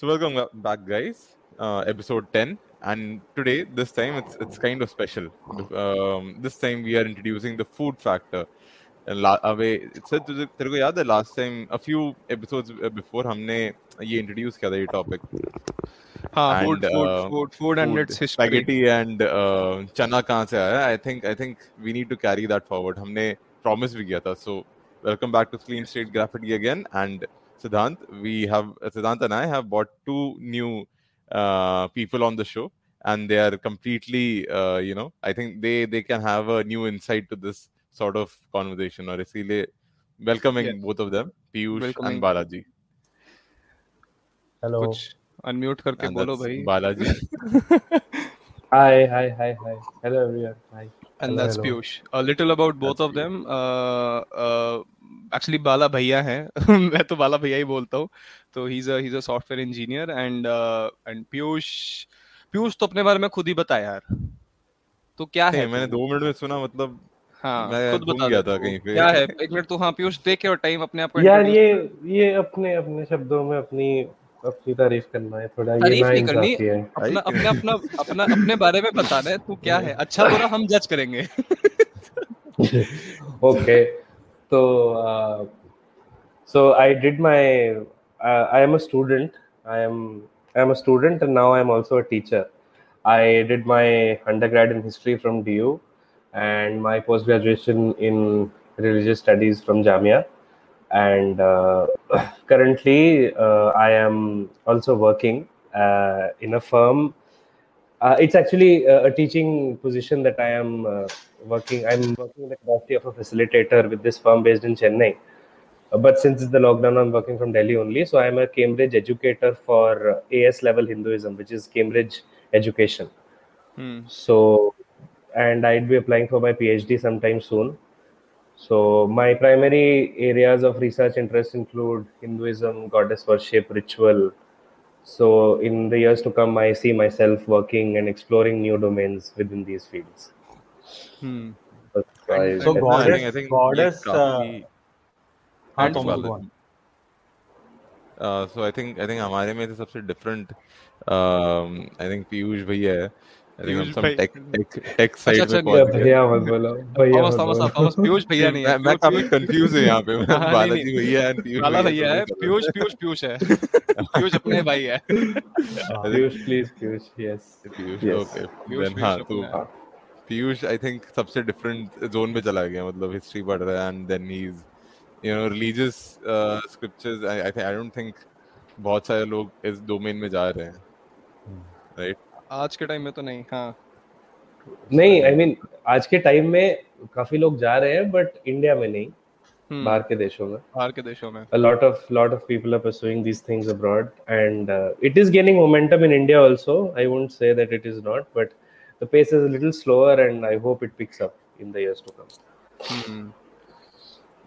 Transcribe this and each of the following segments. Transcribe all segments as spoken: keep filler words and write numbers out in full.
So welcome back, guys. Uh, episode ten, and today this time it's it's kind of special. Um, this time we are introducing the food factor. And la- अबे sir तुझे तेरे को याद है last time a few episodes before हमने ये introduce किया था ये topic. हाँ, food, food, food, food and its history. Spaghetti and uh, चना कहाँ से आया? I think I think we need to carry that forward. हमने promise भी किया था. So welcome back to Clean State Graffiti again, and Siddhant, we have Siddhant and I have brought two new uh, people on the show, and they are completely, uh, you know, I think they they can have a new insight to this sort of conversation. Or इसलिए welcoming yeah. both of them, Piyush welcoming. and Balaji. Hello. कुछ unmute करके बोलो भाई. Balaji. Hi, hi, hi, hi. Hello everyone. Hi. And hello, that's hello. Piyush. A little about both that's of them. Uh, uh, actually बाला भैया हैं मैं तो बाला भैया ही बोलता हूँ तो he's a he's a software engineer and uh, and Piyush Piyush तो अपने बारे में खुद ही बता यार तो क्या है मैंने दो मिनट में सुना मतलब हाँ खुद बता गया था कहीं पे क्या है एक मिनट तो हाँ पीयूष देखे और टाइम अपने आप को यार ये ये अपने अपने शब्दों में अपनी अपनी तारीफ करना है थोड़ा ये नहीं करनी अपना अपना अपना अपना अपने बारे में बताना है तू क्या है अच्छा बुरा हम जज करेंगे okay So, uh, so I did my. Uh, I am a student. I am. I am a student, and now I am also a teacher. I did my undergrad in history from D U, and my post graduation in religious studies from Jamia. And uh, currently, uh, I am also working uh, in a firm. Uh, it's actually a, a teaching position that I am uh, working. I'm working in the capacity of a facilitator with this firm based in Chennai. Uh, but since it's the lockdown, I'm working from Delhi only. So I'm a Cambridge educator for A S level Hinduism, which is Cambridge education. Hmm. So, and I'd be applying for my PhD sometime soon. So my primary areas of research interest include Hinduism, goddess worship, ritual. So in the years to come, I see myself working and exploring new domains within these fields. Hmm. So, I, so goddess, I think goddess, uh, and food. Uh, so I think I think हमारे में तो सबसे different. Um, I think Piyush भैया है. I think हम सब tech tech tech side में पहुँच गए. भैया मत बोलो. भैया मत बोलो. बस Piyush भैया नहीं है. मैं काफी confused हूँ यहाँ पे. बालाजी भैया है. बाला भैया है. Piyush Piyush Piyush है. Piyush अपने भाई है. Piyush please Piyush yes. Piyush okay. Then हाँ तो Piyush I think सबसे different zone में चला गया मतलब history पढ़ रहा है and then he's you know religious uh, scriptures I I, I don't think बहुत सारे लोग इस domain में जा रहे हैं right. आज के time में तो नहीं हाँ. नहीं I mean आज के time में काफी लोग जा रहे हैं but India में नहीं. Hmm. बाहर के देशों में बाहर के देशों में a lot of lot of people are pursuing these things abroad and uh, it is gaining momentum in India also I won't say that it is not but the pace is a little slower and I hope it picks up in the years to come hmm.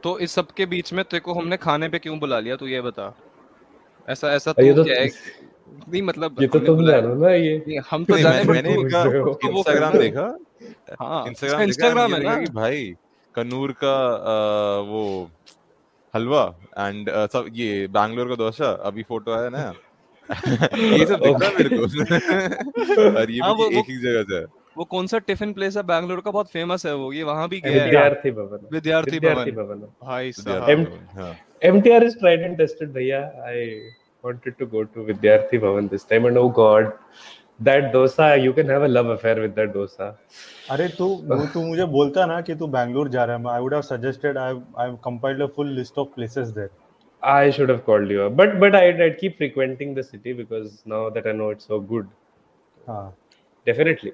तो इस सब के बीच में तेरे को हमने खाने पे क्यों बुला लिया तू ये बता ऐसा ऐसा तो क्या है नहीं मतलब ये तो तुम जानो ना ये हम तो जाने मैंने इनका Instagram देखा हां Instagram देखा कि भाई कनूर का आ, वो हलवा एंड सब ये बैंगलोर का डोसा अभी फोटो आया ना ये सब दिख रहा मेरे को और ये भी एक ही जगह से वो कौन सा टिफिन प्लेस है बैंगलोर का बहुत फेमस है वो ये वहां भी गया है विद्यार्थी भवन विद्यार्थी भवन भाई साहब M T R is tried and tested भैया I wanted to go to विद्यार्थी भवन this time and oh god That dosa, you can have a love affair with that dosa. अरे तू तू मुझे बोलता ना कि तू बैंगलोर जा रहा है, I would have suggested I I compiled a full list of places there. I should have called you, but but I I keep frequenting the city because now that I know it's so good. हाँ, definitely.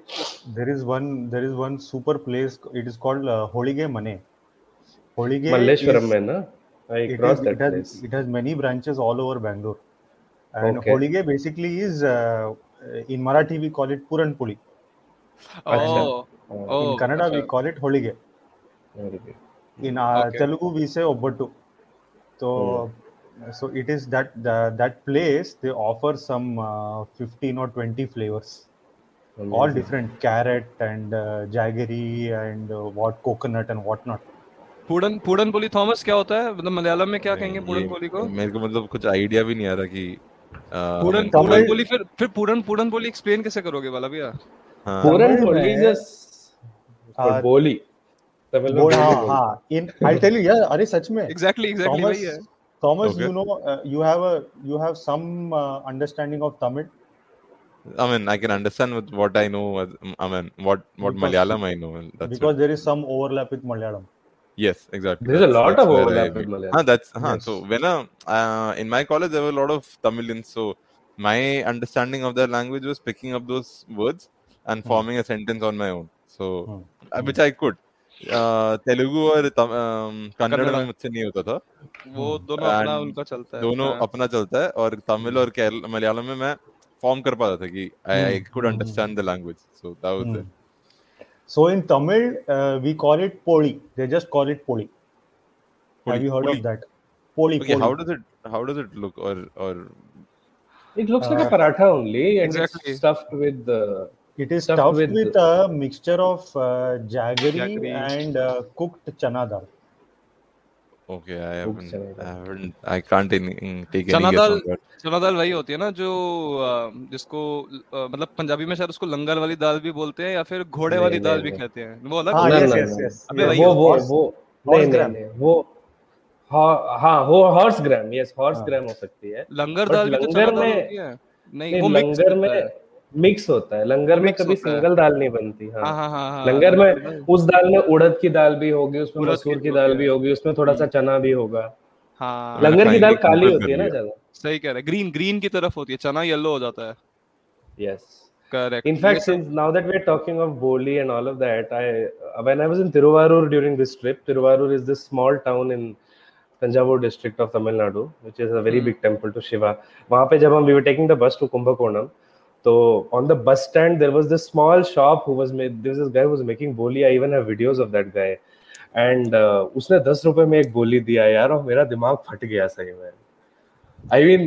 There is one there is one super place. It is called uh, Holige Mane. Holige. Malleshwaram में ना. I crossed that it place. Has, it has many branches all over Bangalore. And okay. Holige basically is. Uh, In Marathi we call it Puran Puli. Oh. oh. In Kannada we call it Holige. In uh, okay. Telugu we say Obbatu. So, hmm. so it is that the, that place they offer some uh, fifteen or twenty flavors, Amazing. all different carrot and uh, jaggery and uh, what coconut and what not. Puran Puran Puli Thomas क्या होता है मतलब मलयालम में क्या कहेंगे Puran Puli को? मेरे को मतलब कुछ आइडिया भी नहीं आ रहा कि पूरन पूरन बोली फिर फिर पूरन पूरन बोली एक्सप्लेन कैसे करोगे वाला भैया? पूरन बोली जस्ट बोली तमिल में। हां इन आई टेल यू यार, अरे सच में एग्जैक्टली एग्जैक्टली वही है। Thomas, okay. you know, uh, you have a you have some uh, understanding of Tamil. I mean, I can understand with what I know. I mean, what what because, Malayalam I know. That's because it. There is some overlap with Malayalam. Yes, exactly. There's that's, a lot of overlap with Malayalam. Ah, that's huh, yes. So when uh, uh, in my college there were a lot of Tamilians. So my understanding of their language was picking up those words and hmm. forming a sentence on my own. So hmm. which I could. Telugu और कन्नड़ में मुझसे नहीं होता था, वो दोनों अपना उनका चलता है, दोनों अपना चलता है। और तमिल और मलयालम में मैं फॉर्म कर पाता था कि I could understand the language, so that was it. So in Tamil we call it poli, they just call it poli. Have you heard of that poli? How does it how does it look? और और it looks like a paratha only, exactly stuffed with It is stuffed, stuffed with, with a mixture of uh, jaggery, jaggery and uh, cooked chana dal. Okay, I haven't, I haven't, I can't in, in, take chana any guess on that. Chana dal वही होती है ना जो जिसको मतलब पंजाबी में शायद उसको लंगर वाली दाल भी बोलते हैं या फिर घोड़े वाली दाल भी कहते हैं, वो अलग है। यस यस यस, वो वो वो नहीं नहीं वो हां हां वो horse gram, yes horse gram हो सकती है। लंगर दाल भी तो चना दाल होती है, नहीं वो लंगर में मिक्स होता है। लंगर में कभी सिंगल दाल नहीं बनती। हाँ हाँ हाँ लंगर में उस दाल में उड़द की दाल भी होगी, उसमें मसूर की दाल भी होगी, उसमें थोड़ा सा चना भी होगा। हाँ लंगर की दाल काली होती है ना ज्यादा, सही कह रहे, ग्रीन ग्रीन की तरफ होती है, चना येलो हो जाता है। Yes correct. In fact since now that we are talking of boli and all of that, I when I was in Thiruvarur during this trip, Thiruvarur is this small town in Thanjavur district of Tamil Nadu which is a very big temple to Shiva. वहां पे जब हम we were taking the bus to Kumbakonam, so on the bus stand there was this small shop who was made, there was this guy who was making boli. I even have videos of that guy, and uh, usne ten rupaye mein ek boli diya yaar, aur mera dimag phat gaya sahi mein. I mean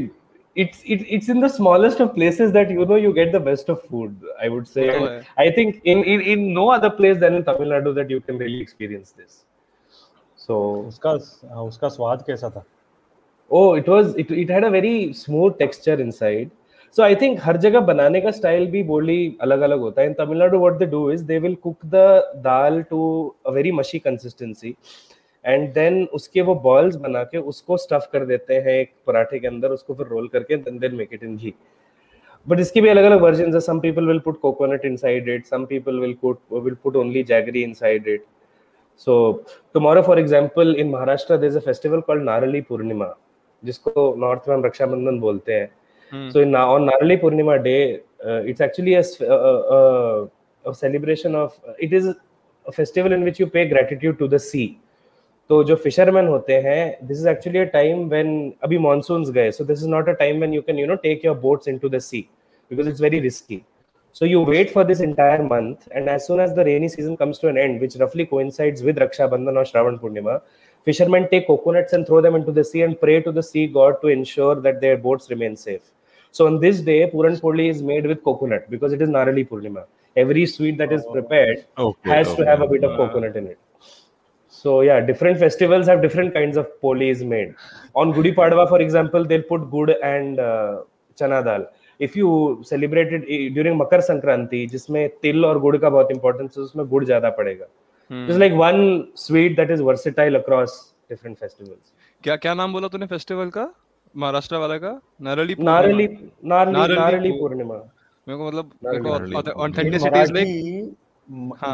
it's it, it's in the smallest of places that you know you get the best of food, I would say. Oh, yeah. I think in, in in no other place than in Tamil Nadu that you can really experience this. So uska uska swad kaisa tha? Oh, it was it, it had a very smooth texture inside. So I think हर जगह बनाने का style भी बोली अलग अलग होता है। In Tamil Nadu what they do is they will cook the dal to a very mushy consistency and then उसके वो balls बना के उसको stuff कर देते हैं एक पराठे के अंदर, उसको फिर roll करके then they'll make it in ghee. But इसकी भी अलग अलग versions हैं। Some people will put coconut inside it, some people will put will put only jaggery inside it. So tomorrow for example in Maharashtra there is a festival called Narali Purnima जिसको north में रक्षाबंधन बोलते हैं। Mm. So in, on Narali Purnima day, uh, it's actually a, a, a celebration of, it is a festival in which you pay gratitude to the sea. So जो fishermen होते हैं, this is actually a time when अभी monsoons गए, so this is not a time when you can you know take your boats into the sea because it's very risky. So you wait for this entire month, and as soon as the rainy season comes to an end, which roughly coincides with Raksha Bandhan or Shravan Purnima, fishermen take coconuts and throw them into the sea and pray to the sea god to ensure that their boats remain safe. So on this day, Puran Poli is made with coconut because it is Narali Purnima. Every sweet that is prepared okay, has okay, to have a bit of coconut in it. So yeah, different festivals have different kinds of polis made. On Gudi Padwa, for example, they'll put gud and uh, chana dal. If you celebrate it during Makar Sankranti, जिसमें तिल और गुड़ का बहुत importance है, उसमें गुड़ ज़्यादा पड़ेगा. It's like one sweet that is versatile across different festivals. क्या क्या नाम बोला तूने फेस्टिवल का? महाराष्ट्र वाला का नारली नारली नारली नारली पूर्णिमा। मेरे को मतलब authenticity is like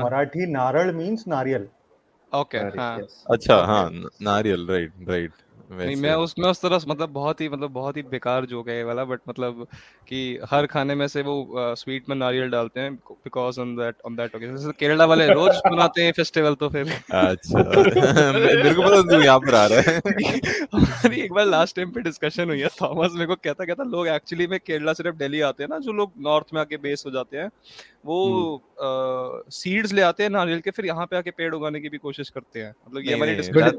Marathi naral means nariyal. Okay हां अच्छा हां नारियल राइट राइट। नहीं मैं उसमें उस तरह मतलब बहुत ही मतलब बहुत ही बेकार जोक है वाला, बट मतलब कि हर खाने में से वो स्वीट में नारियल डालते हैं because on that on that occasion. जैसे केरला वाले रोज मनाते हैं फेस्टिवल, तो फिर अच्छा मेरे को पता नहीं यहां पर आ रहा है। हमारी एक बार लास्ट टाइम पे डिस्कशन हुई है, थॉमस मेरे को कहता कहता लोग एक्चुअली में केरला सिर्फ दिल्ली आते हैं ना, जो लोग नॉर्थ में आके बेस हो जाते हैं वो सीड्स ले आते हैं नारियल के, फिर यहाँ पे आके पेड़ उगाने की भी कोशिश करते हैं। मतलब ये हमारी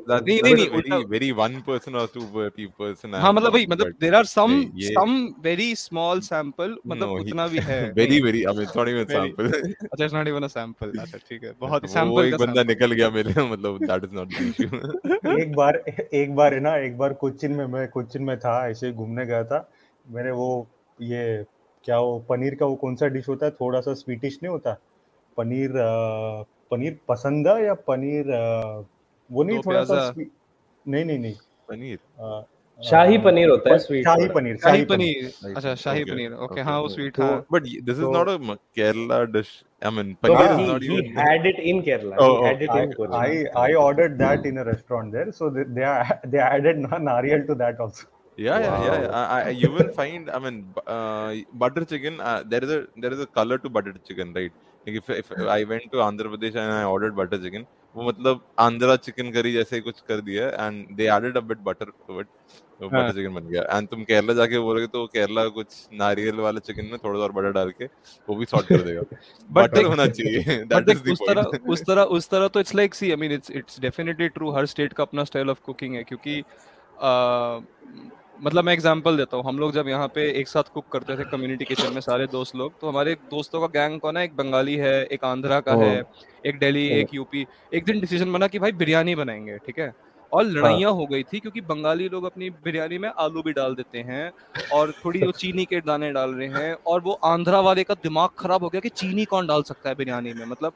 नहीं नहीं वेरी वन पर्सन और टू पर्सन। हाँ मतलब भाई मतलब there are some some very small sample, मतलब उतना भी है very very I mean not even sample. अच्छा it's not even a sample, अच्छा ठीक है बहुत सैंपल का एक बंदा निकल गया मेरे, मतलब that is not the issue. एक बार एक बार है ना, एक बार कोचीन में मैं कोचीन में था, ऐसे घूमने गया था, मेरे वो ये क्या वो पनीर का वो कौन सा डिश होता है, थोड़ा सा स्वीटिश नहीं होता, पनीर पनीर पसंदा या पनीर वो नहीं, थोड़ा सा नहीं नहीं नहीं पनीर शाही पनीर होता है, स्वीट शाही पनीर, शाही पनीर, अच्छा शाही पनीर, ओके हाँ वो स्वीट था, but this is not a Kerala dish, I mean paneer is not even had it in Kerala, he had it in Kerala, I I ordered that in a restaurant there, so they they added nariyal to that also. Yeah, yeah, yeah, yeah. I, I, you will find, I mean, uh, butter chicken, uh, there is a there is a color to butter chicken, right? Like if if I went to Andhra Pradesh and I ordered butter chicken, वो मतलब Andhra chicken curry जैसे कुछ कर दिया, and they added a bit butter to it, तो butter chicken बन गया. And तुम केरला जाके बोलोगे तो केरला कुछ नारियल वाले चिकन में थोड़ा और बटर डाल के वो भी सॉर्ट कर देगा. Butter होना चाहिए. That is the point. उस तरह उस तरह उस तरह तो it's like, see, I mean, it's it's definitely true. Her state का अपना style of cooking है, क्योंकि मतलब मैं एग्जांपल देता हूँ, हम लोग जब यहाँ पे एक साथ कुक करते थे कम्युनिटी किचन में सारे दोस्त लोग, तो हमारे दोस्तों का गैंग कौन है, एक बंगाली है, एक आंध्रा का है, एक दिल्ली, एक यूपी. एक दिन डिसीजन बना कि भाई बिरयानी बनाएंगे, ठीक है, और लड़ाइयाँ हो गई थी क्योंकि बंगाली लोग अपनी बिरयानी में आलू भी डाल देते हैं और थोड़ी वो चीनी के दाने डाल रहे हैं, और वो आंध्रा वाले का दिमाग खराब हो गया कि चीनी कौन डाल सकता है बिरयानी में, मतलब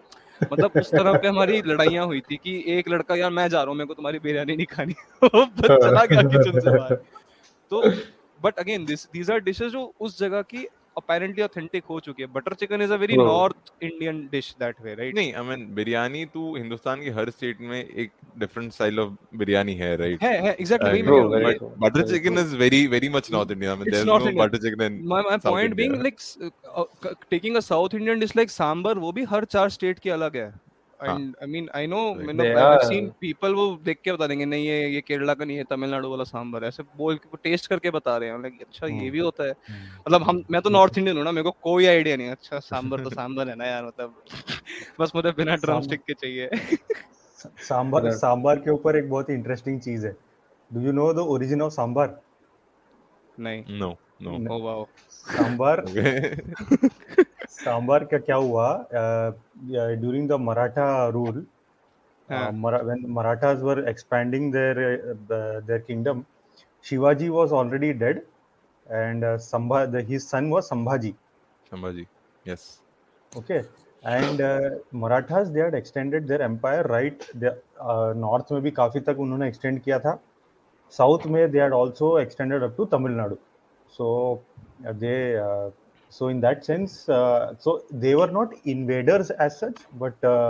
मतलब उस तरह पे हमारी लड़ाइयाँ हुई थी कि एक लड़का, यार मैं जा रहा हूँ, मेरे को तुम्हारी बिरयानी नहीं खानी, चला गया किचन से बाहर. तो but again this these are dishes जो उस जगह की apparently authentic हो चुकी है. Butter chicken is a very North Indian dish that way, right? नहीं, I mean बिरयानी तो हिंदुस्तान के हर स्टेट में एक different style of बिरयानी है, right? है है exactly. But butter chicken is very very much North Indian. I mean there's no butter chicken in my my point being like taking a South Indian dish like sambar, वो भी हर चार state के अलग है. And I mean I know you know I've seen people वो देख के बता देंगे नहीं ये ये केरला का नहीं है, तमिलनाडु वाला सांभर, ऐसे बोल के टेस्ट करके बता रहे हैं, लाइक अच्छा ये भी होता है. मतलब हम मैं तो नॉर्थ इंडियन हूँ ना, मेरे को कोई आइडिया नहीं. अच्छा सांभर तो सांभर है ना यार, मतलब बस मुझे बिना ड्रमस्टिक के चाहिए. सांभर सांभर के ऊपर एक बहुत ही इंटरेस्टिंग चीज है. Do you know the origin of sambar? नहीं. No no. Oh wow. Sambar sambar का क्या हुआ, during the Maratha rule, when Marathas were expanding their their kingdom, Shivaji was already dead and Sambhaji, his son was Sambhaji. Sambhaji, yes, okay. And Marathas they had extended their empire, right? North में भी काफी तक उन्होंने extend किया था, साउथ में they had also extended up to Tamil Nadu. So they So in that sense, uh, so they were not invaders as such, but uh,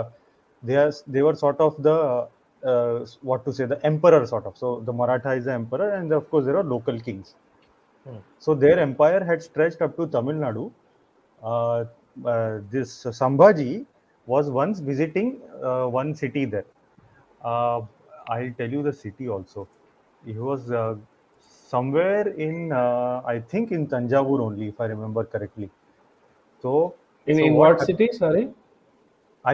they are they were sort of the uh, what to say the emperor sort of. So the Maratha is the emperor, and of course there are local kings. Hmm. So their empire had stretched up to Tamil Nadu. Uh, uh, this Sambhaji was once visiting uh, one city there. Uh, I'll tell you the city also. He was. Uh, somewhere in uh, I think in Thanjavur only, if I remember correctly. So in, so in what, what city? Sorry,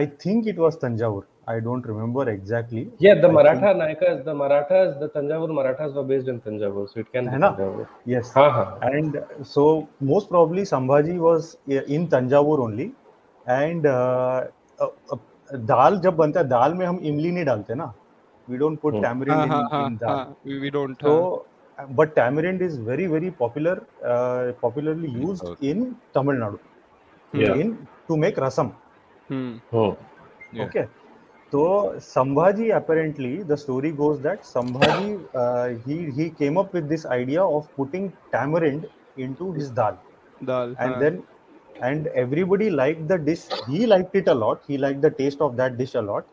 I think it was Thanjavur. I don't remember exactly. Yeah, the I Maratha Naikas, the Marathas, the Thanjavur Marathas were based in Thanjavur, so it can be Thanjavur. Yes. Ha ha. And so most probably Sambhaji was in Thanjavur only, and uh, uh, uh, dal jab banta hai, dal mein hum imli nahi dalte na, we don't put hmm. tamarind in, in dal. we, we don't. So uh, but tamarind is very very popular uh, popularly used okay. in Tamil Nadu yeah. in to make rasam. hmm. oh. yeah. Okay, so Sambhaji, apparently the story goes that Sambhaji uh, he he came up with this idea of putting tamarind into his dal dal and haan. then and everybody liked the dish, he liked it a lot, he liked the taste of that dish a lot,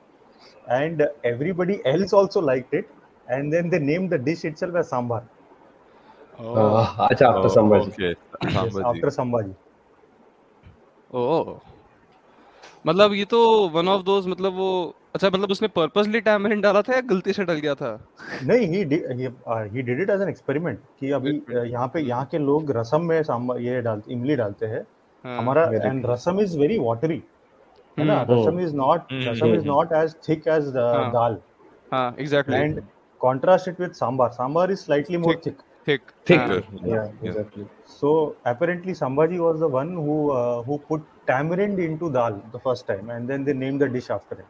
and everybody else also liked it, and then they named the dish itself as sambar. Oh, acha, after Sambhaji. Okay, Sambhaji. After Sambhaji. Oh, मतलब ये तो one of those, मतलब वो अच्छा, मतलब उसने purposely tamarind डाला था या गलती से डल गया था? नहीं, he did, he, uh, he did it as an experiment कि अभी uh, यहाँ पे यहाँ के लोग रसम में सांबर ये डालते, इमली डालते हैं हमारा, and rasam is very watery, है ना? Rasam is not, rasam is not as thick as the dal. हाँ, exactly. And contrast it with sambar. Sambar is slightly more thick. Thick, thick. thick. Yeah, yeah, exactly. So apparently Sambhaji was the one who uh, who put tamarind into dal the first time, and then they named the dish after him.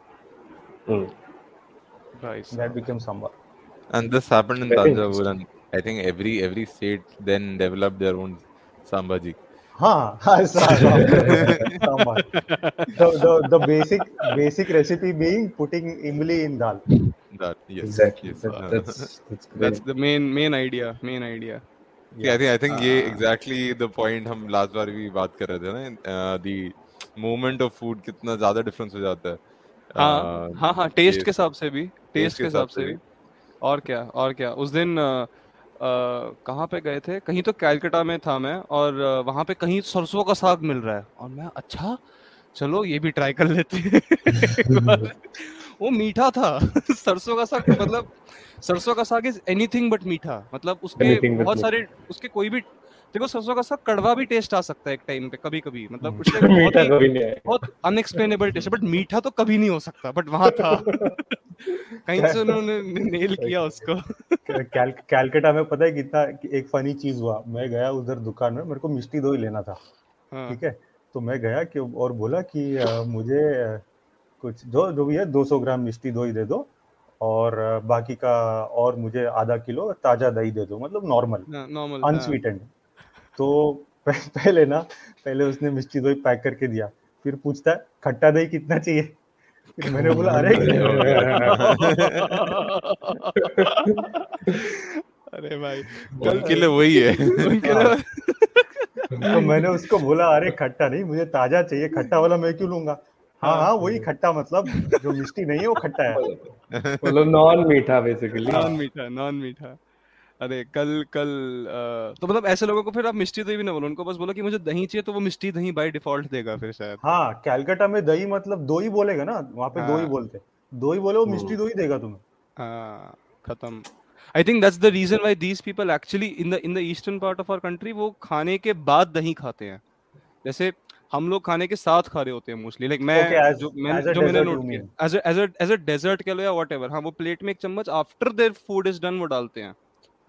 Mm. Nice. That became sambar. And this happened in Tanjavur, and I think every every state then developed their own Sambhaji. हाँ हाँ sambar. The the the basic basic recipe being putting imli in dal. That yes exactly. Yes. That, that's that's, that's the main main idea main idea. Yeah, I think I think ये exactly the point हम last बार भी बात कर रहे थे ना the movement of food कितना ज़्यादा difference हो जाता है. हाँ हाँ हाँ taste के हिसाब से भी taste के हिसाब से भी और क्या और क्या उस दिन Uh, कहाँ पे गए थे कहीं तो कैलकटा में था मैं और uh, वहाँ पे कहीं सरसों का साग मिल रहा है और मैं अच्छा चलो ये भी ट्राई कर लेते हैं. वो मीठा था. सरसों का साग मतलब सरसों का साग इज एनीथिंग बट मीठा. मतलब उसके anything बहुत सारे उसके कोई भी देखो सरसों का साग कड़वा भी टेस्ट आ सकता है एक टाइम पे कभी कभी मतलब कुछ बहुत बहुत अनएक्सप्लेनेबल टेस्ट बट मीठा तो कभी नहीं हो सकता बट वहाँ था. कहीं से उन्होंने नेल किया उसको. कैलकटा में पता है कितना एक फनी चीज हुआ. मैं गया उधर दुकान में मेरे को मिष्टी दो ही लेना था ठीक है तो मैं गया कि और बोला कि मुझे कुछ जो जो भी है दो सौ ग्राम मिष्टी दो ही दे दो और बाकी का और मुझे आधा किलो ताजा दही दे दो मतलब नॉर्मल अनस्वीटेंड. तो पहले ना पहले उसने मिष्टी दही पैक करके दिया फिर पूछता है खट्टा दही कितना चाहिए. मैंने बोला अरे अरे भाई कल के लिए वही है. तो मैंने उसको बोला अरे खट्टा नहीं मुझे ताजा चाहिए खट्टा वाला मैं क्यों लूंगा. हाँ हाँ वही खट्टा मतलब जो मिष्टी नहीं है वो खट्टा है मतलब नॉन मीठा बेसिकली नॉन मीठा नॉन मीठा. अरे कल कल तो मतलब ऐसे लोगों को फिर आप मिष्टी दही भी ना बोलो उनको बस बोलो कि मुझे दही चाहिए तो वो मिष्टी दही बाय डिफॉल्ट देगा फिर शायद. हाँ कैलकाटा में दही मतलब दो ही बोलेगा ना वहाँ पे. हाँ, दो ही बोलते दो ही बोले वो मिष्टी दो ही देगा तुम्हें. हाँ खत्म. I think that's the reason why these people actually in the in the eastern part of our country वो खाने के बाद दही खाते हैं जैसे हम लोग खाने के साथ खा रहे होते हैं मोस्टली लाइक मैं जो मैंने जो मैंने नोट किया as as as a dessert कह लो या व्हाटएवर. हां वो प्लेट में एक चम्मच after their food is done वो डालते हैं.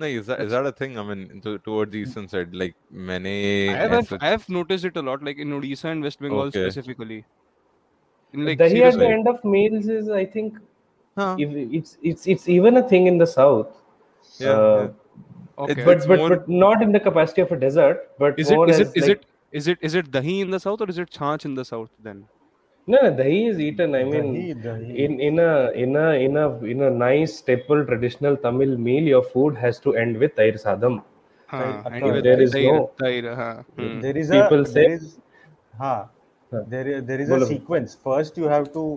No, is that, is that a thing? I mean, to, towards the eastern side, like many... I have, I have noticed it a lot, like in Odisha and West Bengal okay. specifically. In like dahi at the end of meals is, I think, huh. if, it's it's it's even a thing in the south. Yeah. Uh, okay. It's, but it's but, more... but not in the capacity of a dessert. But is it is it is, like... it is it is it dahi in the south or is it chaach in the south then? No, no, dahi is eaten. I mean, dahi, dahi. in in a in a in a in a nice staple traditional Tamil meal, your food has to end with Tair Sadam. Haan, Tair, and there is Tair, no. Tair, haan. Hmm. There is people a say, there is, ha, there there is a sequence. First, you have to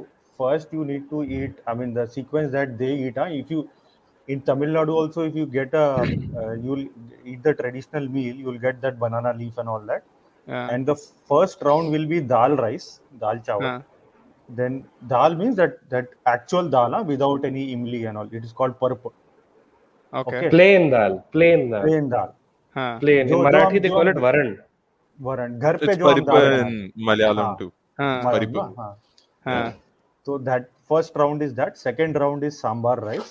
first you need to eat. I mean, the sequence that they eat. Huh? If you in Tamil Nadu also, if you get a uh, you'll eat the traditional meal, you'll get that banana leaf and all that. Yeah. And the first round will be dal rice, dal chawal. Yeah. Then dal means that that actual dal without any imli and all. It is called parp. Okay. okay. Plain dal, plain dal. Plain dal. Huh. Plain. In Marathi they call it varan. Varan. Ghar pe jo dal. Parip Malayalam too. Parip. Huh. So that first round is that. Second round is sambar rice.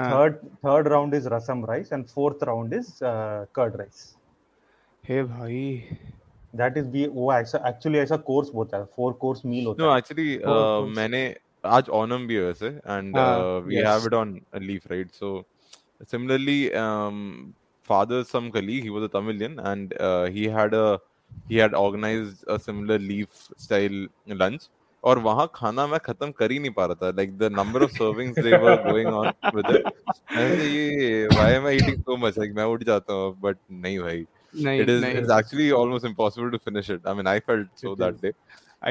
Huh. Third third round is rasam rice, and fourth round is uh, curd rice. Hey bhai. That is be वो ऐसा actually ऐसा course होता है four course meal होता है. No actually uh, मैंने आज onam भी है वैसे and uh, uh, we yes. have it on a leaf right so similarly um, father some colleague he was a Tamilian and uh, he had a he had organized a similar leaf style lunch और वहाँ खाना मैं खत्म कर ही नहीं पा रहा था like the number of servings they were going on with it and ये why am I eating so much like मैं उठ जाता हूँ but नहीं भाई. Nahin, it is nahin. It's actually almost impossible to finish it. I mean, I felt so it that is. day.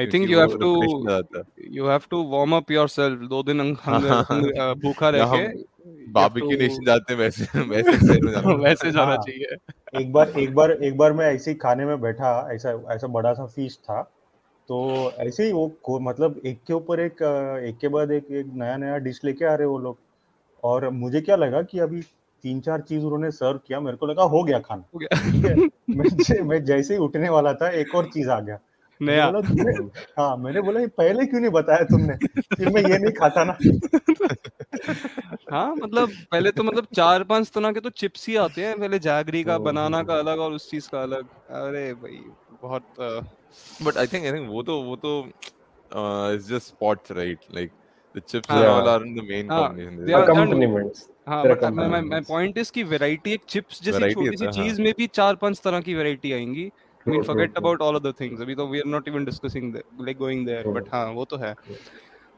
I if think you, you have to you have to warm up yourself. दो दिन अंग भूखा रह के Barbeque Nation जाते वैसे वैसे वैसे जाना चाहिए. एक बार एक बार एक बार मैं ऐसे ही खाने में बैठा ऐसा ऐसा बड़ा सा फीस्ट था तो ऐसे ही वो मतलब एक के ऊपर एक एक के बाद एक एक नया नया डिश लेके आ रहे वो लोग और मुझे क्या लगा कि अभी तीन चार चीज उन्होंने सर्व किया मेरे को लगा हो गया खाना हो गया. मैं, मैं जैसे ही उठने वाला था एक और चीज आ गया नया. हाँ मैंने बोला ये पहले क्यों नहीं बताया तुमने कि मैं ये नहीं खाता ना. हाँ मतलब पहले तो मतलब चार पांच तरह के तो चिप्स ही आते हैं पहले जागरी का बनाना का अलग और उस चीज का अलग. अरे भाई बहुत but I think I think वो तो वो तो it's just spots right like the chips ah, and all are in the main ah, combination. They are accompaniments. हाँ, मैं मैं पॉइंट इज कि वैरायटी एक चिप्स जैसी छोटी सी चीज में भी चार पांच तरह की वैरायटी आएंगी. I mean, forget about all other things. अभी तो we are not even discussing that, like going there. But हाँ, वो तो है,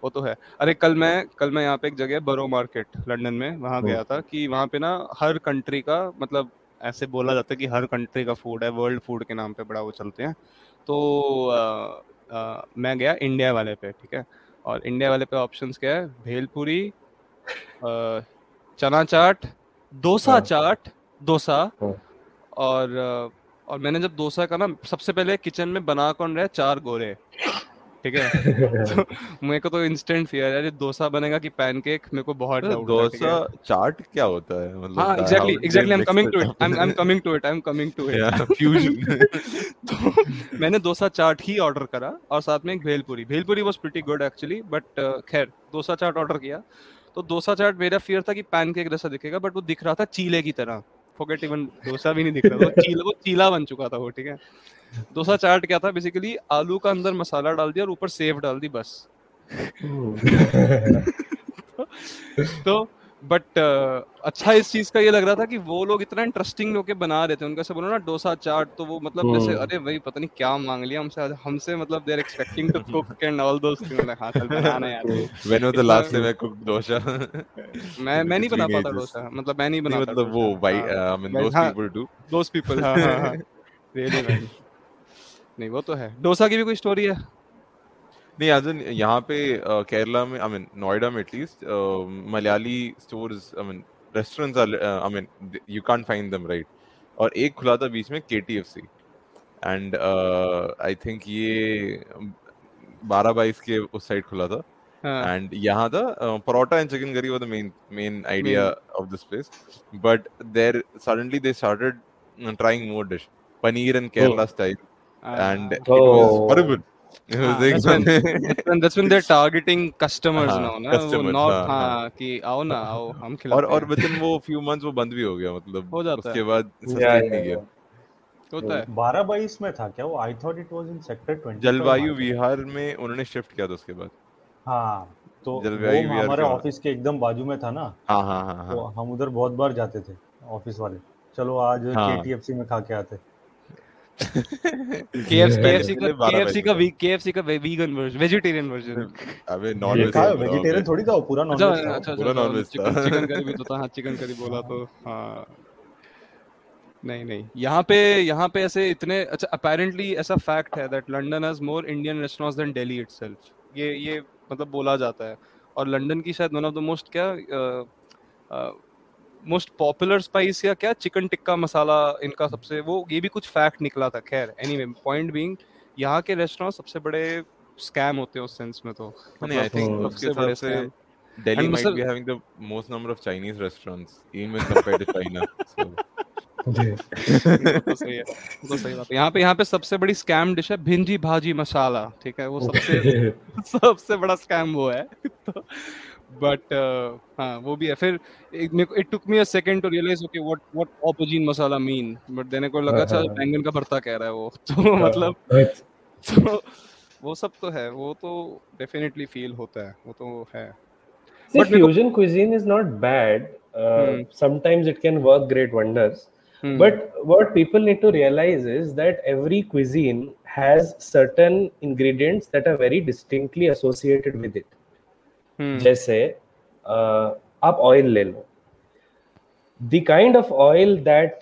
वो तो है. अरे कल मैं कल मैं यहाँ पे एक जगह बरो मार्केट लंदन में वहाँ गया था कि वहाँ पे ना हर कंट्री का, मतलब ऐसे बोला जाता है कि हर कंट्री का फूड है, वर्ल्ड फूड के नाम पे बड़ा वो चलते हैं. तो आ, आ, मैं गया इंडिया वाले पे, ठीक है. और इंडिया वाले पे ऑप्शंस क्या है? भेलपुरी, चना चाट, डोसा चाट, डोसा. और और मैंने जब डोसा का ना सबसे पहले किचन में बना कौन रहा है? चार गोरे, ठीक है. तो मेरे को तो इंस्टेंट फियर है, डोसा बनेगा कि पैनकेक, मेरे को बहुत डाउट है. डोसा चाट क्या होता है? मतलब हां, exactly exactly I am coming to it, I am coming to it, I am coming to it fusion. तो मैंने डोसा चाट ही ऑर्डर करा और साथ में एक bhelpuri. Bhelpuri was pretty good actually, but खैर डोसा चाट ऑर्डर किया. तो डोसा चाट, मेरा फियर था कि पैनकेक जैसा दिखेगा, बट वो दिख रहा था चीले की तरह. फॉरगेट इवन डोसा भी नहीं दिख रहा था, चीला वो चीला बन चुका था वो, ठीक है. डोसा चाट क्या था? बेसिकली आलू का अंदर मसाला डाल दिया और ऊपर सेव डाल दी, बस. तो बट अच्छा इस चीज का ये लग रहा था कि वो लोग इतना इंटरेस्टिंग लोग के बना रहे थे. उनका से बोलो ना डोसा चाट, तो वो मतलब जैसे अरे भाई पता नहीं क्या मांग लिया हमसे हमसे मतलब they are expecting to cook and all those things. Like हां चल बनाना यार. When was the last time I cook dosa? मैं मैं नहीं बना पाता डोसा, मतलब मैं नहीं बनाता, मतलब वो भाई I mean those people do, those people. हां हां रियली भाई. नहीं वो तो है. डोसा की भी कोई स्टोरी है? नहीं, आज यहाँ पे केरला में, आई मीन नोएडा में at least, Malayali stores, I mean restaurants are, I mean you can't find them, right. और एक खुला था बीच में K T F C, and I think ये बारह बाईस के उस साइड खुला था. एंड यहाँ था परोटा एंड चिकन करी, वो the main main idea of this place. But there suddenly they started trying more dish, paneer and Kerala style, and it was horrible. That's when, that's when that's when they're targeting customers now, na? Customers, not हाँ कि आओ ना आओ हम खिलाते हैं. और within वो few months वो बंद भी हो गया, मतलब उसके बाद सस्टेन नहीं किया. होता है. बारह बाईस में था क्या वो? I thought it was in sector twenty. जलवायु विहार में उन्होंने शिफ्ट किया था उसके बाद. हाँ, तो जलवायु विहार हमारे ऑफिस के एकदम बाजू में था ना. हाँ हाँ हाँ. तो हम उधर बहुत बार जाते थे ऑफिस वाले. चलो आज के टी एफ सी में खा के आते. यहाँ पे यहाँ पे ऐसे इतने अच्छा. अपैरेंटली ऐसा फैक्ट है that London has more Indian restaurants than Delhi itself. ये ये मतलब बोला जाता है. और लंदन की शायद वन ऑफ द मोस्ट क्या मोस्ट पॉपुलर स्पाइस या क्या चिकन टिक्का मसाला इनका सबसे वो, ये भी कुछ फैक्ट निकला था. खैर एनीवे, पॉइंट बीइंग यहाँ के रेस्टोरेंट सबसे बड़े स्कैम होते हैं उस सेंस में. तो नहीं, आई थिंक सबसे बड़े scam Delhi might be having the most number of Chinese restaurants even compared to China. तो सही है, तो सही बात है. यहाँ पे यहाँ पे सबसे बड़ी स्कैम डिश है भिंडी भाजी मसाला, ठीक है. वो सबसे सबसे बड़ा स्कैम वो है. But uh, हाँ वो भी है. फिर it took me a second to realize okay what what aubergine masala mean, but then को लगा था बैंगन का भरता कह रहा है वो. तो मतलब तो वो सब तो है, वो तो definitely feel होता है, वो तो है. But fusion cuisine is not bad. Uh, sometimes it can work great wonders. Hmm. But what people need to realize is that every cuisine has certain ingredients that are very distinctly associated with it. Hmm. जैसे uh, आप oil ले लो, the kind of oil that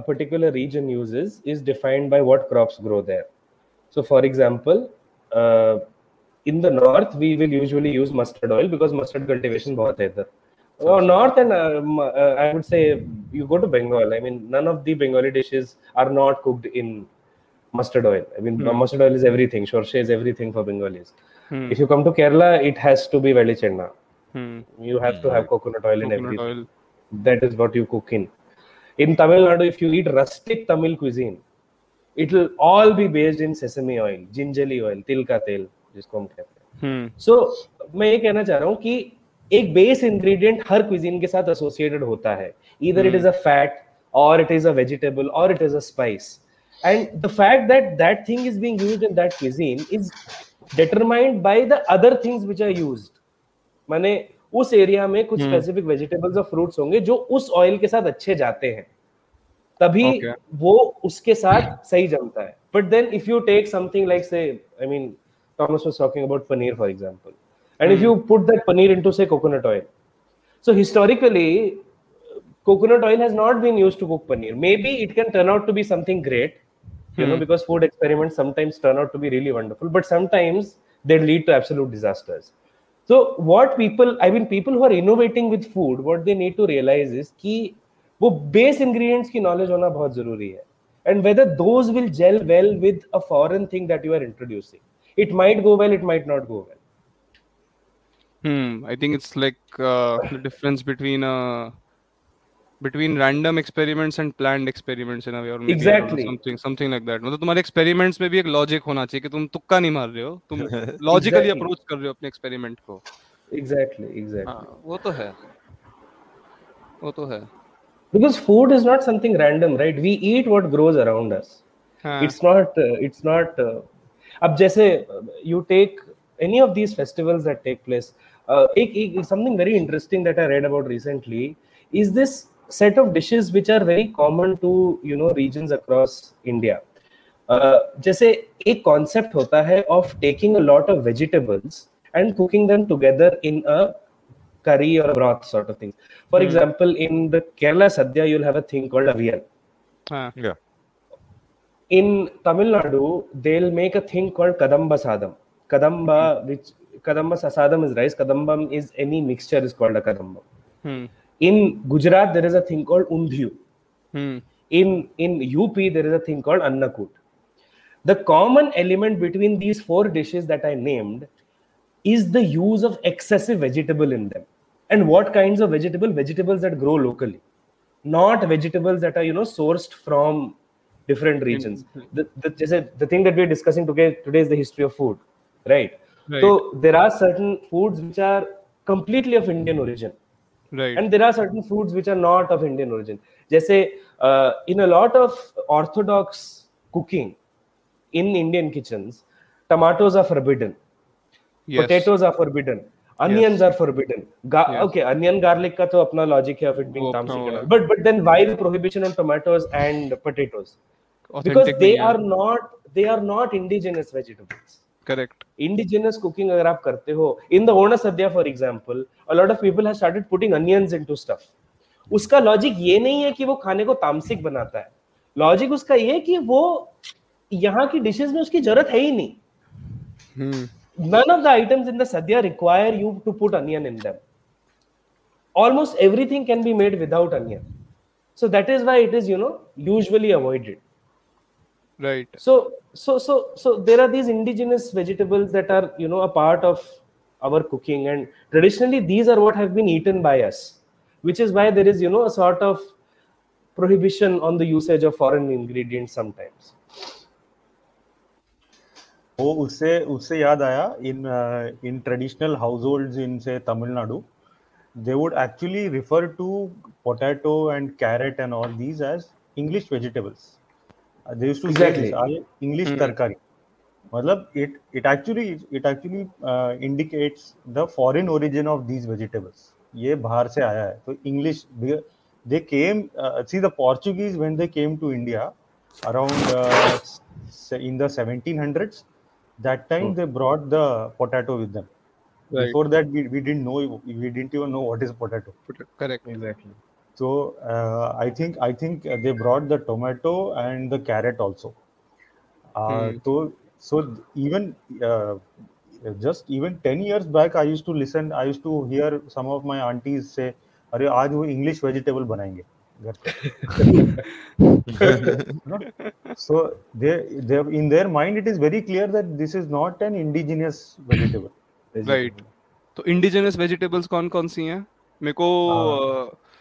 a particular region uses is defined by what crops grow there. So for example, uh, in the north we will usually use mustard oil because mustard cultivation बहुत है इधर. Well, north and uh, uh, I would say you go to Bengal, I mean none of the Bengali dishes are not cooked in mustard oil. I mean hmm. mustard oil is everything, shorsha is everything for Bengalis. Hmm. If you come to Kerala, it has to be velichenna. Hmm. You have hmm. to have coconut oil coconut in everything. Oil. That is what you cook in. In Tamil Nadu, if you eat rustic Tamil cuisine, it will all be based in sesame oil, gingerly oil, til ka tel, जिसको हम कहते हैं. So, मैं ये कहना चाह रहा हूँ कि एक बेस इंग्रेडिएंट हर cuisine के साथ associated होता है. Either hmm. it is a fat, or it is a vegetable, or it is a spice. And the fact that that thing is being used in that cuisine is determined by the other things which are used. माने उस area में कुछ specific vegetables और fruits होंगे जो उस oil के साथ अच्छे जाते हैं, तभी okay. वो उसके साथ सही जमता है. But then if you take something like say, I mean Thomas was talking about paneer, for example, and mm. if you put that paneer into say coconut oil, so historically coconut oil has not been used to cook paneer. Maybe it can turn out to be something great, you mm. know, because food experiments sometimes turn out to be really wonderful, but sometimes they lead to absolute disasters. So what people, I mean, people who are innovating with food, what they need to realize is कि वो base ingredients की knowledge होना बहुत जरूरी है, and whether those will gel well with a foreign thing that you are introducing. It might go well, it might not go well. Hmm. I think it's like uh, the difference between uh, between random experiments and planned experiments in a way, or maybe exactly. something something like that. मतलब तुम्हारे experiments में भी एक logic होना चाहिए कि तुम तुक्का नहीं मार रहे हो, तुम logically approach कर रहे हो अपने experiment को. Exactly, exactly. हाँ, वो तो है, वो तो है. Because food is not something random, right? We eat what grows around us. हाँ. It's not. Uh, it's not. Uh, अब जैसे you take any of these festivals that take place, एक something very interesting that I read about recently is this set of dishes which are very common to you know regions across India. जैसे एक concept होता है of taking a lot of vegetables and cooking them together in a curry और broth sort of thing. For example in the Kerala sadya you will have a thing called aviyal. हां या In Tamil Nadu, they'll make a thing called Kadamba sadam. Kadamba, which Kadamba sadam is rice. Kadambam is any mixture is called a Kadambam. Hmm. In Gujarat, there is a thing called Undhiyu. Hmm. In in U P, there is a thing called Annakoot. The common element between these four dishes that I named is the use of excessive vegetable in them. And what kinds of vegetable? Vegetables that grow locally, not vegetables that are, you know, sourced from different regions. The, the, the thing that we are discussing today today is the history of food, right? right? So there are certain foods which are completely of Indian origin, right? And there are certain foods which are not of Indian origin. Jaise uh, in a lot of orthodox cooking in Indian kitchens, tomatoes are forbidden, yes. potatoes are forbidden, onions yes. are forbidden. Ga- yes. Okay, onion garlic ka to apna logic hai of it being tamsi oh, no. But but then why the prohibition on tomatoes and potatoes? Because they are not they are not indigenous vegetables. Correct. Indigenous cooking agar aap karte ho, in the Ona Sadhya for example, a lot of people have started putting onions into stuff. Uska logic ये नहीं है कि वो खाने को तामसिक बनाता है. Logic उसका ये है कि वो यहाँ की dishes में उसकी जरूरत है ही नहीं. Hmm. None of the items in the Sadhya require you to put onion in them. Almost everything can be made without onion. So that is why it is, you know, usually avoided. Right. So, so, so, so there are these indigenous vegetables that are, you know, a part of our cooking, and traditionally these are what have been eaten by us, which is why there is, you know, a sort of prohibition on the usage of foreign ingredients sometimes. वो उससे उससे याद आया, in in traditional households in say Tamil Nadu they would actually refer to potato and carrot and all these as English vegetables. They used to say this are English tarkari. मतलब it it actually it actually indicates the foreign origin of these vegetables. ये बाहर से आया है. तो English they came see the Portuguese when they came to India around in the seventeen hundreds. That time they brought the potato with them. Right. Before that, we, we didn't know we didn't even know what is potato. Correct. Exactly. So uh, I think I think they brought the tomato and the carrot also. Uh, hmm. So so even uh, just even ten years back, I used to listen. I used to hear some of my aunties say, "अरे आज वो English vegetable बनाएंगे." So they, they have, in their mind it is very clear that this is not an indigenous vegetable. Right. So indigenous vegetables कौन कौन सी हैं? मेरे को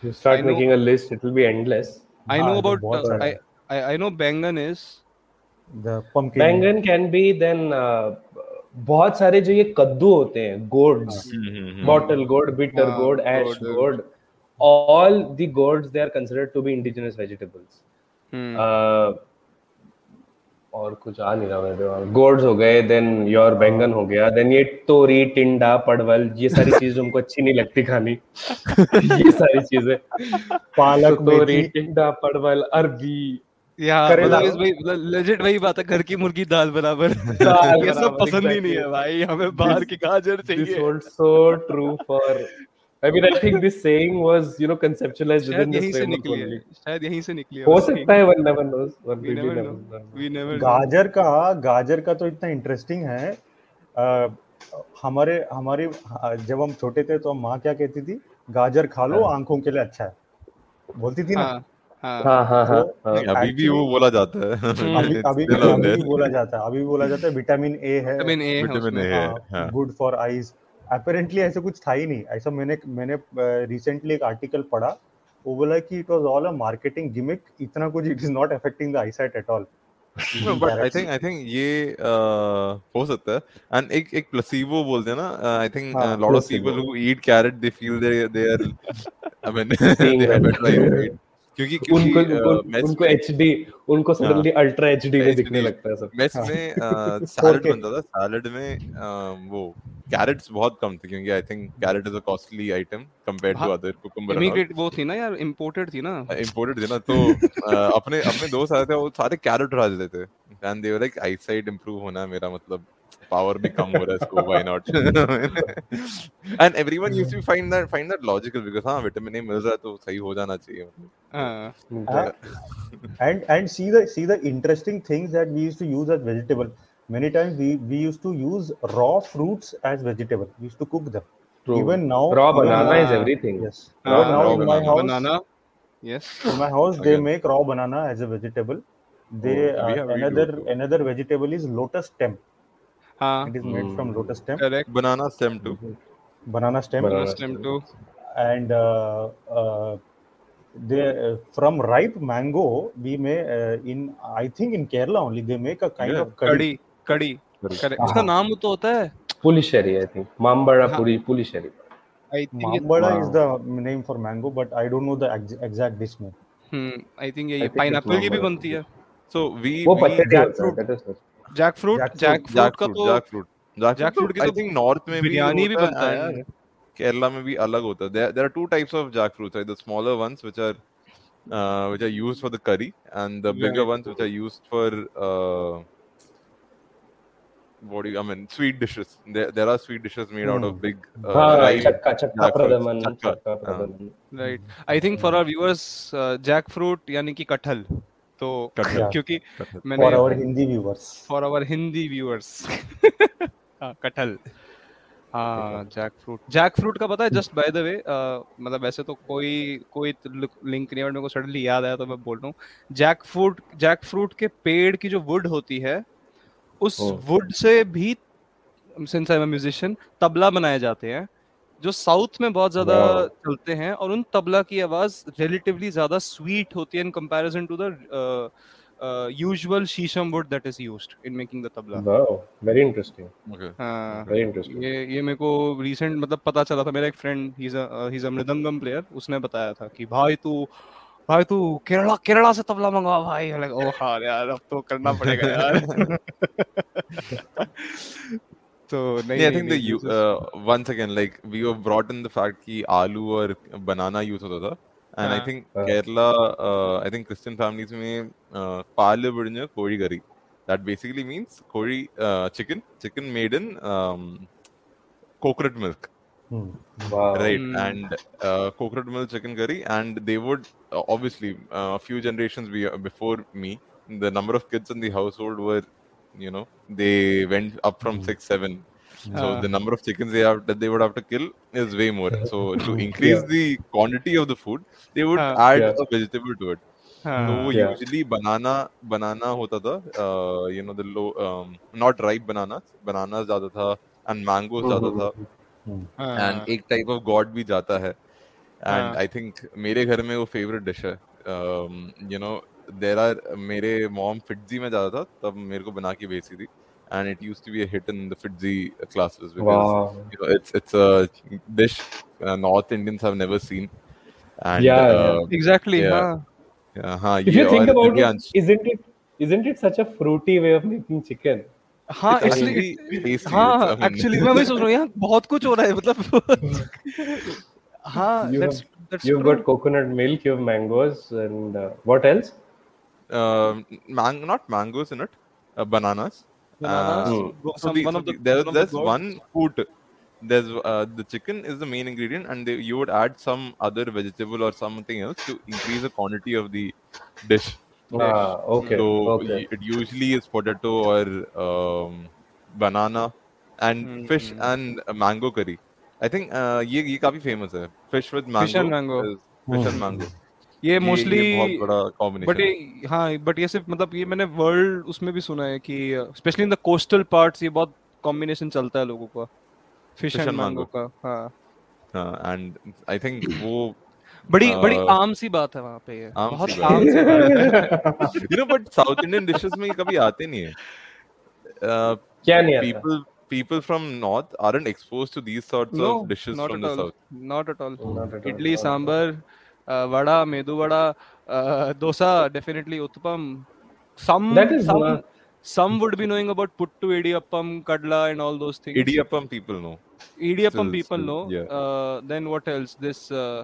you start know, making a list, it will be endless. I know ah, about uh, I, I I know बैंगन is the pumpkin. बैंगन can be then uh, बहुत सारे जो ये कद्दू होते हैं gourds, bottle gourd, bitter gourd, ash gourd. All the gourds, they are considered to be indigenous vegetables. Hmm. Uh, और कुछ आ नहीं रहा मेरे दिमाग। गोड्स हो गए, देन योर बैंगन हो गया, देन ये तोरी, टिंडा, पड़वल, ये सारी चीजें हमको अच्छी नहीं लगती खानी। ये सारी चीजें पालक, तोरी, टिंडा, पड़वल, अरबी, घर की मुर्गी दाल बराबर, ये सब पसंद ही नहीं है भाई हमें, बाहर की गाजर चाहिए। I mean, I think this saying was, you know, conceptualized within this framework only. शायद यहीं से निकली है। हो सकता है, one never knows, one we never knows. We never. गाजर का गाजर का तो इतना इंटरेस्टिंग है। हमारे हमारे जब हम छोटे थे तो माँ क्या कहती थी, गाजर खा लो आंखों के लिए अच्छा है, बोलती थी ना। हाँ हाँ हाँ। अभी भी वो बोला जाता है। अभी अभी भी बोला जाता है, अभी भी बोला जाता है। विटामिन ए है, विटामिन ए है, गुड फॉर आईज। Apparently ऐसा कुछ था ही नहीं। ऐसा मैंने मैंने रिसेंटली एक आर्टिकल पढ़ा, वो बोला कि it was all a marketing gimmick, इतना कुछ it is not affecting the eyesight at all. But I think I think ये हो सकता है। एंड एक एक प्लेसिबो बोलते हैं ना, I think lot of people who eat carrot they feel they they are I mean they have better life, क्योंकि उनको उनको एचडी, उनको सडनली अल्ट्रा एचडी में दिखने लगता है सब। मैच में सैलेड बनता था, सैलेड में वो carrots बहुत कम थे, क्योंकि I think carrot is a costly item compared to other cucumber. Immigrant वो थी ना यार, imported थी ना, imported थी ना, तो अपने अपने दोस्त आए थे वो सारे carrot डाल देते and they were like eyesight improve होना, मेरा मतलब power भी कम हो रहा है इसको, why not? And everyone used to find that find that logical because हाँ vitamin A मिल रहा है तो सही हो जाना चाहिए। And and see the see the interesting things that we used to use as vegetable. Many times we, we used to use raw fruits as vegetable. We used to cook them. True. Even now, raw banana is everything. Yes. Uh, raw now raw in my house, banana. Yes. In my house, they Again. make raw banana as a vegetable. They oh, uh, another another vegetable is lotus stem. Ah. It is made mm. from lotus stem. Correct. Banana stem too. Banana stem. Banana stem too. And uh, uh, they uh, from ripe mango, we may uh, in I think in Kerala only they make a kind yeah. of curry. Kadhi, correct. उसका नाम तो होता है pulissery, I think mambazha Puri pulissery. I think mambazha is the name for mango, but I don't know the exact dish name. Hmm, I think ये pineapple की भी बनती है। सो वी वो पत्ते jackfruit, jackfruit, jackfruit का तो जैक फ्रूट, जैक फ्रूट की आई थिंक नॉर्थ में बिरयानी भी बनता है, केरला में भी अलग होता है। There are two types of jackfruits, right, the smaller ones which are which are used for the curry and the bigger ones which are used for what do you, I mean, sweet dishes. There, there are sweet dishes made mm. out of big uh, ah, rice. Chakka, chakka pradaman, chakka, chakka pradaman. Uh, right. I think for our viewers, uh, jackfruit, yani ki kathal. So, kyunki maine for our Hindi viewers. For our Hindi viewers, ah, kathal. हाँ, jackfruit jackfruit का पता है, just by the way, मतलब वैसे तो कोई कोई link नहीं है, मेरे को सडनली याद आया तो मैं बोल रहा हूँ। जैक फ्रूट जैक फ्रूट के पेड़ की जो वुड होती है, उस वुड से भी, since I am a musician, tabla बनाए जाते हैं जो साउथ में बहुत ज्यादा चलते हैं, और उन तबला की आवाज रिलेटिवली ज्यादा स्वीट होती है in comparison to the usual sheesham wood that is used in making the tabla. Wow, very interesting. Okay, हां, वेरी इंटरेस्टिंग। ये ये मेरे को रिसेंट मतलब पता चला था। मेरा एक friend, he is he is a mridangam player, उसने बताया था कि भाई तू भाई तू केरला केरला से तबला मंगवा भाई। ओ हां यार, अब तो करना पड़ेगा यार। तो नहीं, I think the once again like we were brought in the fact कि आलू और बनाना यूज होता था। And I think Kerala, I think Christian families में पाल बड़िया कोळी curry, that basically means Koli chicken chicken made in coconut milk. Hmm. Wow. Right, and uh, coconut milk chicken curry, and they would uh, obviously uh, a few generations be- before me, the number of kids in the household were, you know, they went up from six, seven. So uh. the number of chickens they have that they would have to kill is way more. So to increase yeah. the quantity of the food, they would uh, add yeah. a vegetable to it. Uh, so yeah. usually banana banana hota tha, uh, you know, the low um, not ripe bananas, bananas zyada tha, and mangoes zyada tha. And एक type of god भी जाता है। And I think मेरे घर में वो favourite dish है, you know, there are मेरे मॉम फिटजी में जाता था तब मेरे को बना के भेजती थी, and it used to be a hit in the FIITJEE classes because it's it's a dish north Indians have never seen. And exactly, हां हां, if you think about it, isn't it Isn't it such a fruity way of making chicken? हाँ actually हाँ actually मैं वही सोच रहा हूँ यार बहुत कुछ हो रहा है मतलब हाँ that's that's you've got coconut milk, you have mangoes and uh, what else? Uh, mang not mangoes in it, uh, bananas. Bananas. Uh, mm. So the, one of the, there's one, there's one food. There's uh, the chicken is the main ingredient, and they, you would add some other vegetable or something else to increase the quantity of the dish. Okay. Ah, okay. So okay. It usually is potato or um, banana and mm-hmm. fish and mango curry. I think uh, ये ये काफी famous है. Fish with mango. Fish and mango. Is, fish and mango. ये mostly बहुत बड़ा combination but ये हाँ but ये सिर्फ मतलब ये मैंने वर्ल्ड उसमें भी सुना है कि specially in the coastal parts ये बहुत कॉम्बिनेशन चलता है लोगों का फिश एंड मैंगो का हाँ एंड आई थिंक वो बड़ी बड़ी आम सी बात है वहाँ पे ये बहुत आम सी बात है you know but south Indian dishes में ये कभी आते नहीं है क्या नहीं people people from north aren't exposed to these sorts no, of dishes from the all. south not at all oh, not at idli all. sambar uh, vada medu vada uh, dosa definitely uttapam some some, not... some would be knowing about puttu idiyappam kadla and all those things idiyappam people know idiyappam so, people know yeah. uh, then what else this uh,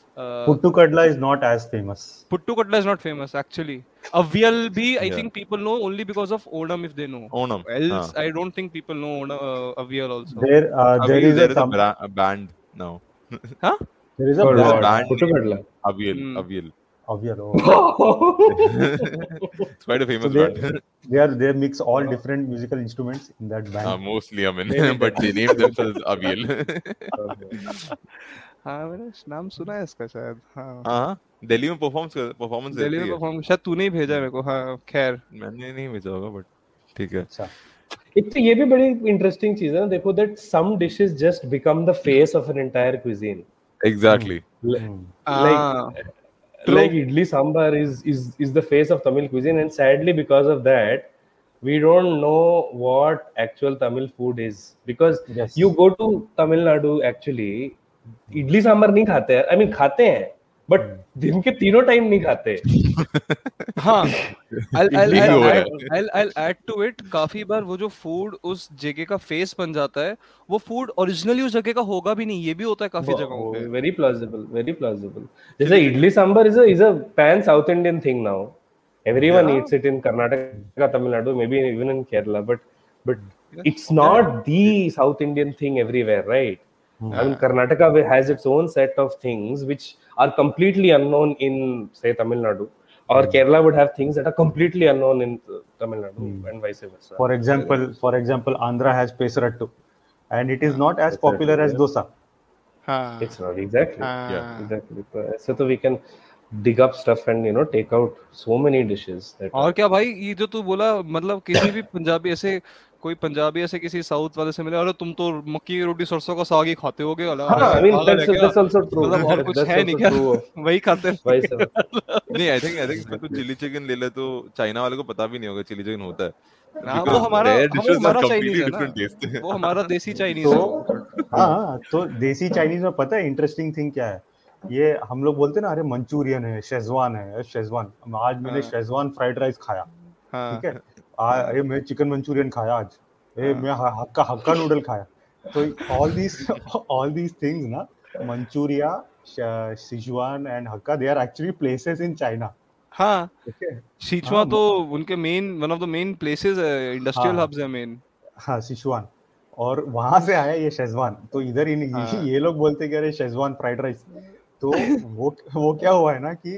uh, puttu kadla is not as famous puttu kadla is not famous actually Avial bhi, I yeah. think people know only because of Onam if they know. Onam. Else, ah. I don't think people know Onam, uh, Avial also. There, uh, there Avial, is, there a, is some... a, bra- a band now. huh? There is a, there a band. Avial, mm. Avial. Avial. Oh. It's quite a famous so they, band. They are they mix all different musical instruments in that band. Uh, mostly, I mean, but they name themselves Avial. हाँ मैंने नाम सुना है इसका शायद हाँ हाँ दिल्ली में परफॉर्मेंस परफॉर्मेंस दिल्ली में परफॉर्मेंस शायद तूने ही भेजा मेरे को हाँ खैर मैंने नहीं भेजा होगा बट ठीक है अच्छा एक तो ये भी बड़ी इंटरेस्टिंग चीज है ना देखो that some dishes just become the face of an entire cuisine exactly like like idli sambar is is is the face of Tamil cuisine and sadly because of that we don't know what actual Tamil food is because yes. you go to Tamil Nadu actually idli sambar नहीं खाते हैं I mean खाते हैं but दिन के तीनों time नहीं खाते हाँ I'll I'll I'll I'll add to it काफी बार वो जो फूड उस जगह का फेस बन जाता है वो फूड ओरिजिनली उस जगह का होगा भी नहीं ये भी होता है काफी जगहों पे वेरी प्लॉजिबल वेरी प्लॉजिबल जैसे idli sambar is is a pan south Indian thing now everyone eats it in Karnataka Tamil Nadu may be even in Kerala but but it's not the south Indian thing everywhere right I mean, Karnataka has its own set of things which are completely unknown in, say, Tamil Nadu. Or yeah. Kerala would have things that are completely unknown in Tamil Nadu mm. and vice versa. For example, for example, Andhra has pesarattu, and it is not as popular yeah. as dosa. Ah. It's not exactly. Ah. Yeah, exactly. So that we can dig up stuff and you know take out so many dishes. और क्या भाई ये जो तू बोला मतलब किसी भी पंजाबी ऐसे कोई पंजाबी ऐसे किसी साउथ वाले से मिले अरे तुम तो मक्की की रोटी सरसों का साग ही खाते होगे वही खाते नहीं आई थिंक आई थिंक तो चिली चिकन ले ले तो चाइना वाले को पता भी नहीं होगा चिली चिकन होता है वो हमारा हमारा चाइनीज है ना वो हमारा देसी चाइनीज हाँ तो देसी चाइनीज में पता है इंटरेस्टिंग थिंग क्या है ये हम लोग बोलते ना अरे मंचूरियन है शेजवान है शेजवान आज मैंने शेजवान फ्राइड राइस खाया ठीक है अरे मैं चिकन मंचूरियन खाया आज ए मैं हक्का हक्का नूडल खाया तो all this all this things ना Manchuria Sichuan and Hakka they are actually places in China हाँ सिचुआन तो उनके main one of the main places है इंडस्ट्रियल हब्स है मेन हाँ सिचुआन और वहां से आया ये शेजवान तो इधर ही ये लोग बोलते कि अरे शेजवान फ्राइड राइस तो वो वो क्या हुआ है ना कि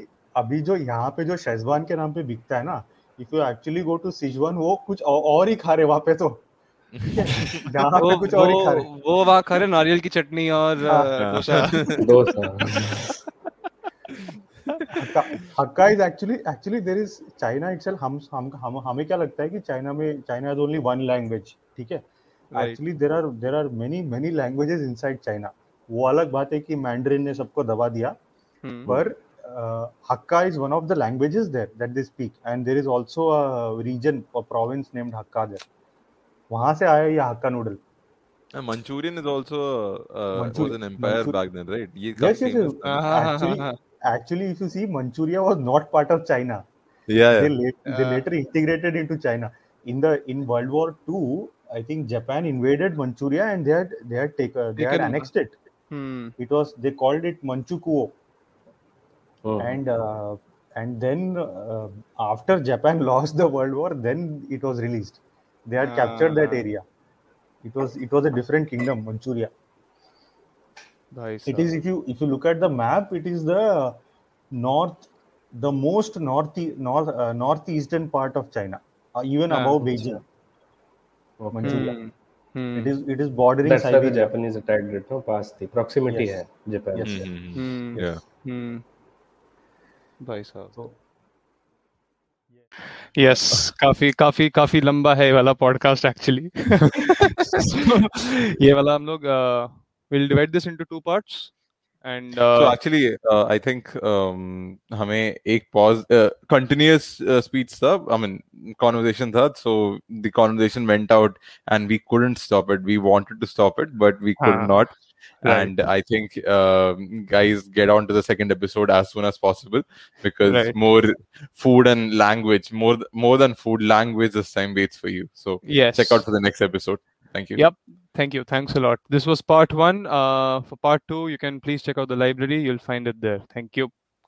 अभी जो यहाँ पे जो शेजवान के नाम पे बिकता है ना If you actually go to Sichuan, वो कुछ और ही खा रहे वहाँ पे तो यहाँ पे कुछ और ही खा रहे वो वहाँ खा रहे नारियल की चटनी और डोसा डोसा हक्का is actually actually there is China itself हम हम हम हमें क्या लगता है कि चाइना में China is only one language ठीक है actually there are there are many many languages inside China वो अलग बात है कि मैंड्रिन ने सबको दबा दिया पर Uh, Hakka is one of the languages there that they speak, and there is also a region or province named Hakka there. वहाँ से आया ये Hakka noodle. And Manchurian is also uh, Manchur- was an empire Manchur- back then, right? Yes, yes, yes. Actually, actually, if you see, Manchuria was not part of China. Yeah, yeah. They, late, they uh, later integrated into China. In the in World War Two, I think Japan invaded Manchuria and they had they had take, uh, they had annexed it. Hmm. It was they called it Manchukuo. Oh. And uh, and then uh, after Japan lost the World War, then it was released. They had uh, captured that area. It was it was a different kingdom, Manchuria. Nice. It is if you if you look at the map, it is the north, the most north north uh, northeastern part of China, uh, even uh, above Beijing. Okay. Manchuria. Hmm. Hmm. It is it is bordering. That's Siberia. Where the Japanese attacked it. No, past the proximity. Yes. Hai, Japan. Yes. Yes. Hmm. Hmm. Yeah. Hmm. Yes, yes, काफी काफी काफी लंबा है ये वाला podcast actually. ये वाला हम लोग we'll divide this into two parts and uh, so actually uh, I think um, हमें एक pause uh, continuous uh, speech था, I mean conversation था, so the conversation went out and we couldn't stop it. We wanted to stop it but we could not. Right. And I think uh, guys, get on to the second episode as soon as possible because right. more food and language, more more than food, language this time waits for you. So yes. Check out for the next episode. Thank you. Yep. Thank you. Thanks a lot. This was part one. Uh, for part two, you can please check out the library. You'll find it there. Thank you.